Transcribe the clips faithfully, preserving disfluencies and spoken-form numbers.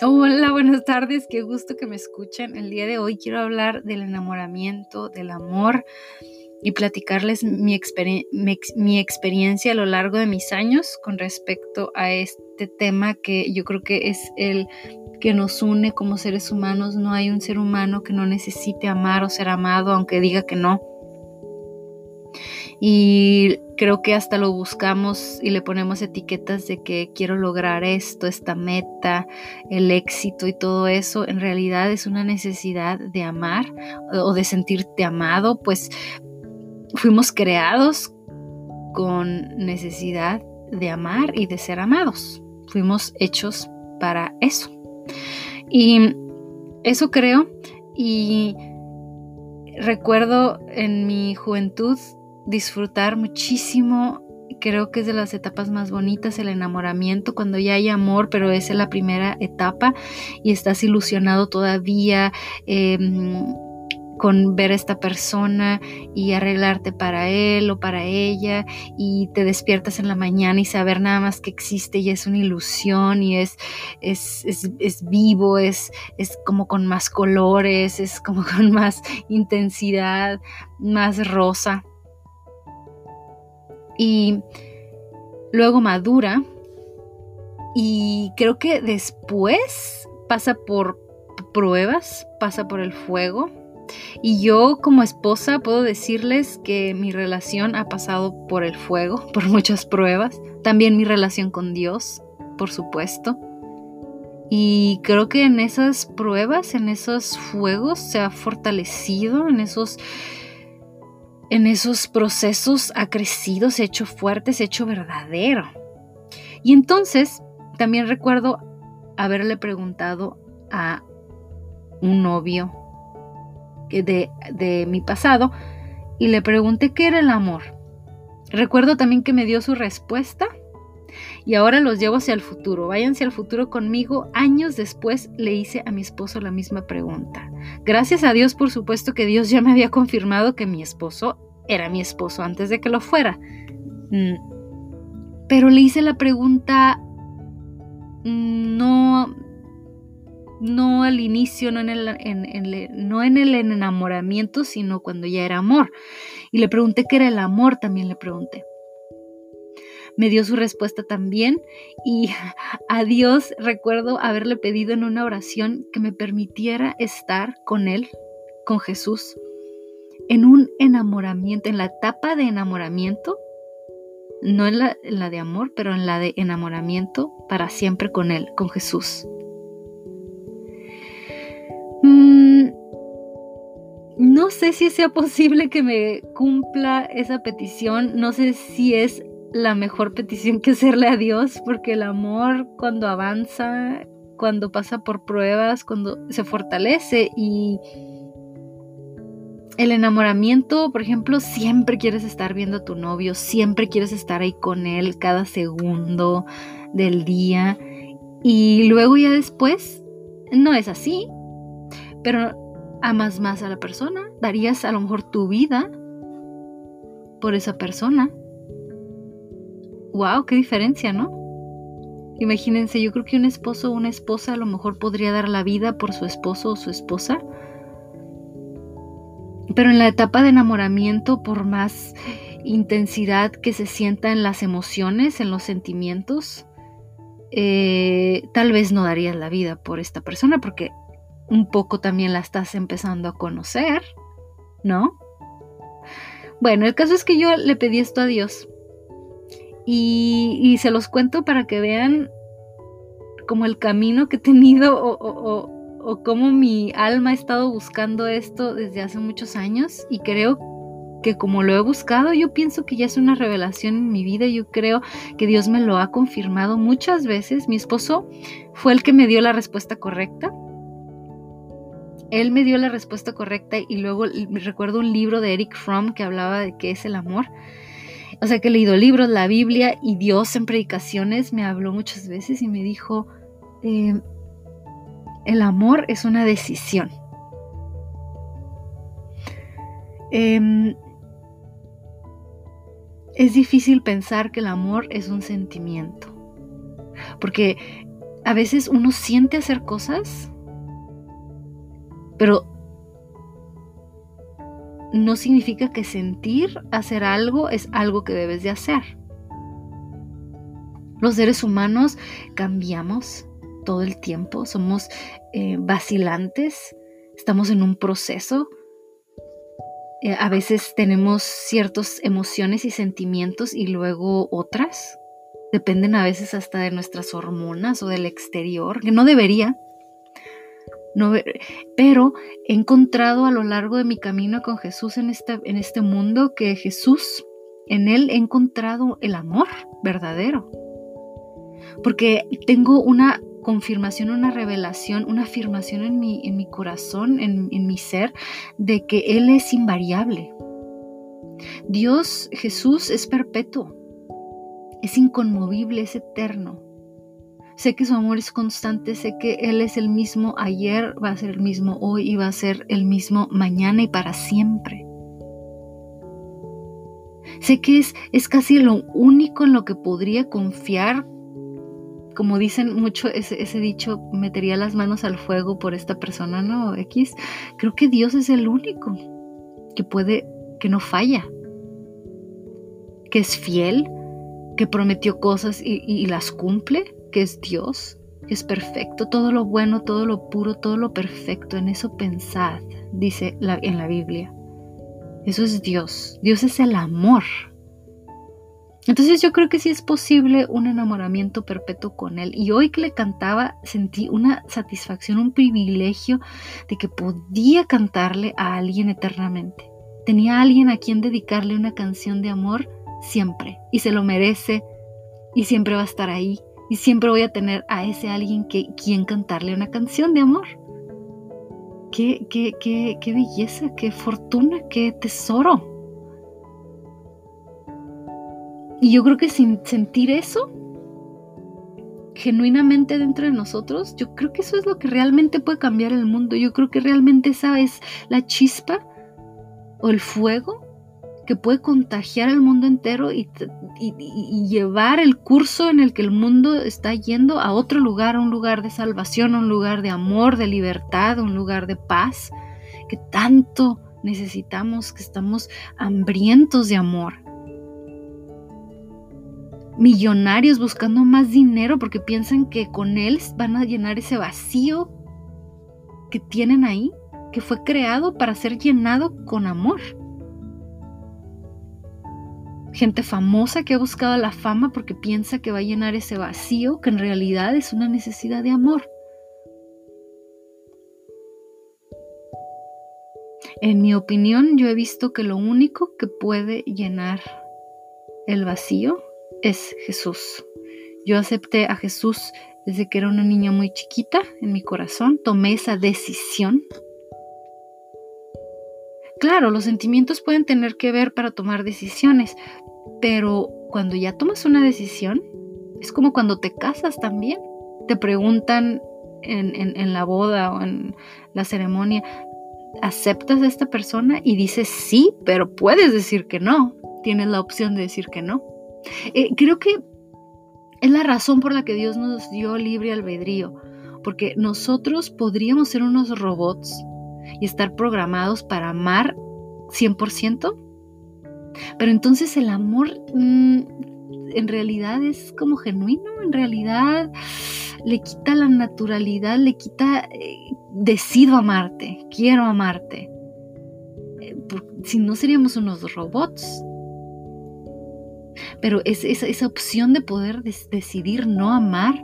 Hola, buenas tardes, qué gusto que me escuchen. El día de hoy quiero hablar del enamoramiento, del amor y platicarles mi, exper- mi, mi experiencia a lo largo de mis años con respecto a este tema que yo creo que es el que nos une como seres humanos. No hay un ser humano que no necesite amar o ser amado, aunque diga que no. Y creo que hasta lo buscamos y le ponemos etiquetas de que quiero lograr esto, esta meta, el éxito y todo eso. En realidad es una necesidad de amar o de sentirte amado, pues fuimos creados con necesidad de amar y de ser amados. Fuimos hechos para eso. Y eso creo, y recuerdo en mi juventud disfrutar muchísimo. Creo que es de las etapas más bonitas el enamoramiento, cuando ya hay amor, pero esa es la primera etapa y estás ilusionado todavía eh, con ver a esta persona y arreglarte para él o para ella, y te despiertas en la mañana y saber nada más que existe y es una ilusión y es, es, es, es vivo, es, es como con más colores, es como con más intensidad, más rosa. Y luego madura, y creo que después pasa por pruebas, pasa por el fuego. Y yo como esposa puedo decirles que mi relación ha pasado por el fuego, por muchas pruebas. También mi relación con Dios, por supuesto. Y creo que en esas pruebas, en esos fuegos se ha fortalecido, en esos... En esos procesos ha crecido, se ha hecho fuerte, se ha hecho verdadero. Y entonces también recuerdo haberle preguntado a un novio de, de mi pasado y le pregunté qué era el amor. Recuerdo también que me dio su respuesta, y ahora los llevo hacia el futuro. Váyanse al futuro conmigo. Años después le hice a mi esposo la misma pregunta. Gracias a Dios, por supuesto, que Dios ya me había confirmado que mi esposo era mi esposo antes de que lo fuera. Pero le hice la pregunta no, no al inicio, no en el, en, en, no en el enamoramiento, sino cuando ya era amor. Y le pregunté qué era el amor, también le pregunté. Me dio su respuesta también, y a Dios recuerdo haberle pedido en una oración que me permitiera estar con Él, con Jesús, en un enamoramiento, en la etapa de enamoramiento, no en la, en la de amor, pero en la de enamoramiento para siempre con Él, con Jesús. Mm, no sé si sea posible que me cumpla esa petición, no sé si es la mejor petición que hacerle a Dios, porque el amor cuando avanza, cuando pasa por pruebas, cuando se fortalece, y el enamoramiento, por ejemplo, siempre quieres estar viendo a tu novio, siempre quieres estar ahí con él cada segundo del día, y luego ya después no es así, pero amas más a la persona, darías a lo mejor tu vida por esa persona. Wow, qué diferencia, ¿no? Imagínense, yo creo que un esposo o una esposa a lo mejor podría dar la vida por su esposo o su esposa. Pero en la etapa de enamoramiento, por más intensidad que se sienta en las emociones, en los sentimientos, eh, tal vez no darías la vida por esta persona, porque un poco también la estás empezando a conocer, ¿no? Bueno, el caso es que yo le pedí esto a Dios. Y, y se los cuento para que vean como el camino que he tenido o, o, o, o cómo mi alma ha estado buscando esto desde hace muchos años. Y creo que como lo he buscado, yo pienso que ya es una revelación en mi vida. Yo creo que Dios me lo ha confirmado muchas veces. Mi esposo fue el que me dio la respuesta correcta. Él me dio la respuesta correcta, y luego recuerdo un libro de Eric Fromm que hablaba de qué es el amor. O sea, que he leído libros, la Biblia, y Dios en predicaciones me habló muchas veces y me dijo, eh, el amor es una decisión. Eh, es difícil pensar que el amor es un sentimiento, porque a veces uno siente hacer cosas, pero no significa que sentir hacer algo es algo que debes de hacer. Los seres humanos cambiamos todo el tiempo, somos eh, vacilantes, estamos en un proceso. Eh, a veces tenemos ciertas emociones y sentimientos y luego otras. Dependen a veces hasta de nuestras hormonas o del exterior, que no debería. No, pero he encontrado a lo largo de mi camino con Jesús en, esta, en este mundo que Jesús, en Él he encontrado el amor verdadero. Porque tengo una confirmación, una revelación, una afirmación en mi, en mi corazón, en, en mi ser, de que Él es invariable. Dios, Jesús, es perpetuo, es inconmovible, es eterno. Sé que su amor es constante, sé que Él es el mismo ayer, va a ser el mismo hoy y va a ser el mismo mañana y para siempre. Sé que es, es casi lo único en lo que podría confiar. Como dicen mucho, ese, ese dicho, metería las manos al fuego por esta persona, ¿no? X. Creo que Dios es el único que puede, que no falla, que es fiel, que prometió cosas y, y, y las cumple, que es Dios, que es perfecto, todo lo bueno, todo lo puro, todo lo perfecto. En eso pensad, dice la, en la Biblia. Eso es Dios. Dios es el amor. Entonces yo creo que sí es posible un enamoramiento perpetuo con Él. Y hoy que le cantaba sentí una satisfacción, un privilegio de que podía cantarle a alguien eternamente. Tenía a alguien a quien dedicarle una canción de amor siempre. Y se lo merece. Y siempre va a estar ahí. Y siempre voy a tener a ese alguien que quien cantarle una canción de amor. ¡Qué, qué, qué, qué belleza! ¡Qué fortuna! ¡Qué tesoro! Y yo creo que sin sentir eso genuinamente dentro de nosotros, yo creo que eso es lo que realmente puede cambiar el mundo. Yo creo que realmente esa es la chispa o el fuego que puede contagiar al mundo entero y, y, y llevar el curso en el que el mundo está yendo a otro lugar, a un lugar de salvación, a un lugar de amor, de libertad, a un lugar de paz, que tanto necesitamos, que estamos hambrientos de amor. Millonarios buscando más dinero porque piensan que con él van a llenar ese vacío que tienen ahí, que fue creado para ser llenado con amor. Gente famosa que ha buscado la fama porque piensa que va a llenar ese vacío, que en realidad es una necesidad de amor. En mi opinión, yo he visto que lo único que puede llenar el vacío es Jesús. Yo acepté a Jesús desde que era una niña muy chiquita en mi corazón. Tomé esa decisión. Claro, los sentimientos pueden tener que ver para tomar decisiones, pero cuando ya tomas una decisión, es como cuando te casas también. Te preguntan en, en, en la boda o en la ceremonia, ¿aceptas a esta persona? Y dices sí, pero puedes decir que no. Tienes la opción de decir que no. Eh, creo que es la razón por la que Dios nos dio libre albedrío, porque nosotros podríamos ser unos robots y estar programados para amar cien por ciento, pero entonces el amor mmm, en realidad es como genuino, en realidad le quita la naturalidad, le quita, eh, decido amarte, quiero amarte, eh, porque si no seríamos unos robots. Pero es, es, esa opción de poder des- decidir no amar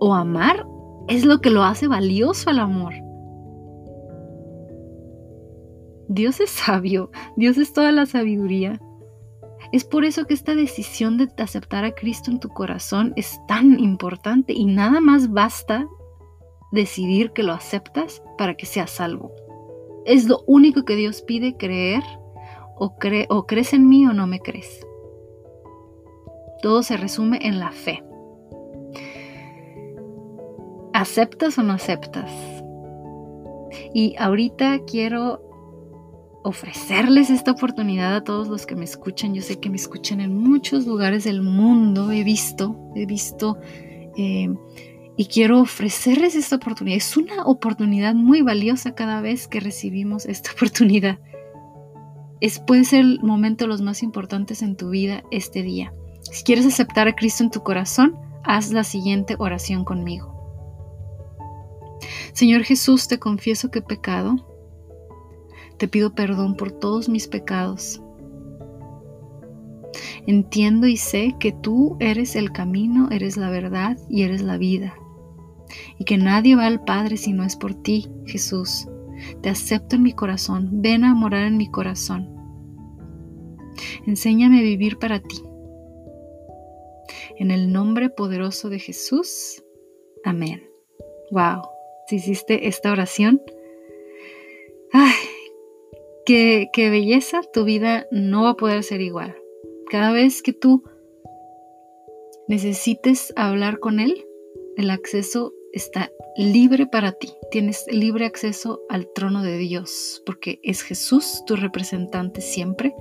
o amar es lo que lo hace valioso al amor. Dios es sabio, Dios es toda la sabiduría. Es por eso que esta decisión de aceptar a Cristo en tu corazón es tan importante y nada más basta decidir que lo aceptas para que seas salvo. Es lo único que Dios pide, creer. O, cre- o crees en mí o no me crees. Todo se resume en la fe. ¿Aceptas o no aceptas? Y ahorita quiero ofrecerles esta oportunidad a todos los que me escuchan. Yo sé que me escuchan en muchos lugares del mundo. He visto, he visto eh, y quiero ofrecerles esta oportunidad. Es una oportunidad muy valiosa cada vez que recibimos esta oportunidad. Es, puede ser el momento de los más importantes en tu vida este día. Si quieres aceptar a Cristo en tu corazón, haz la siguiente oración conmigo. Señor Jesús, te confieso que he pecado. Te pido perdón por todos mis pecados. Entiendo y sé que tú eres el camino, eres la verdad y eres la vida. Y que nadie va al Padre si no es por ti, Jesús. Te acepto en mi corazón. Ven a morar en mi corazón. Enséñame a vivir para ti. En el nombre poderoso de Jesús. Amén. Wow. Si hiciste esta oración, ¡ay! Qué, qué belleza. Tu vida no va a poder ser igual. Cada vez que tú necesites hablar con Él, el acceso está libre para ti. Tienes libre acceso al trono de Dios, porque es Jesús tu representante siempre.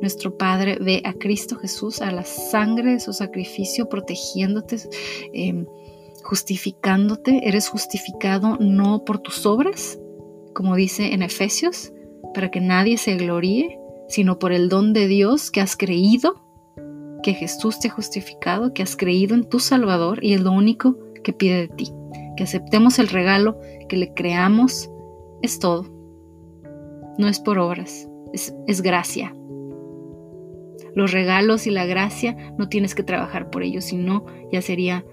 Nuestro Padre ve a Cristo Jesús, a la sangre de su sacrificio, protegiéndote, eh, justificándote. Eres justificado no por tus obras, como dice en Efesios, para que nadie se gloríe, sino por el don de Dios que has creído, que Jesús te ha justificado, que has creído en tu Salvador, y es lo único que pide de ti. Que aceptemos el regalo, que le creamos, es todo. No es por obras, es, es gracia. Los regalos y la gracia no tienes que trabajar por ellos, sino ya sería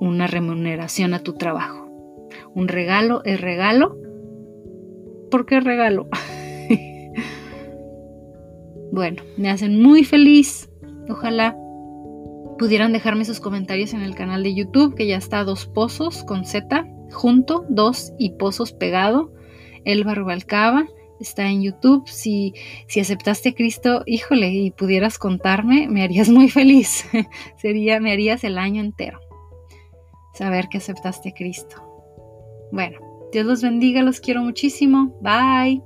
una remuneración a tu trabajo. Un regalo es regalo. ¿Por qué regalo? Bueno, me hacen muy feliz. Ojalá pudieran dejarme sus comentarios en el canal de YouTube, que ya está Dos Pozos con Z, junto, dos y pozos pegado. Elba Ruvalcaba está en YouTube. Si, si aceptaste a Cristo, híjole, y pudieras contarme, me harías muy feliz. Sería, me harías el año entero saber que aceptaste a Cristo. Bueno, Dios los bendiga, los quiero muchísimo. Bye.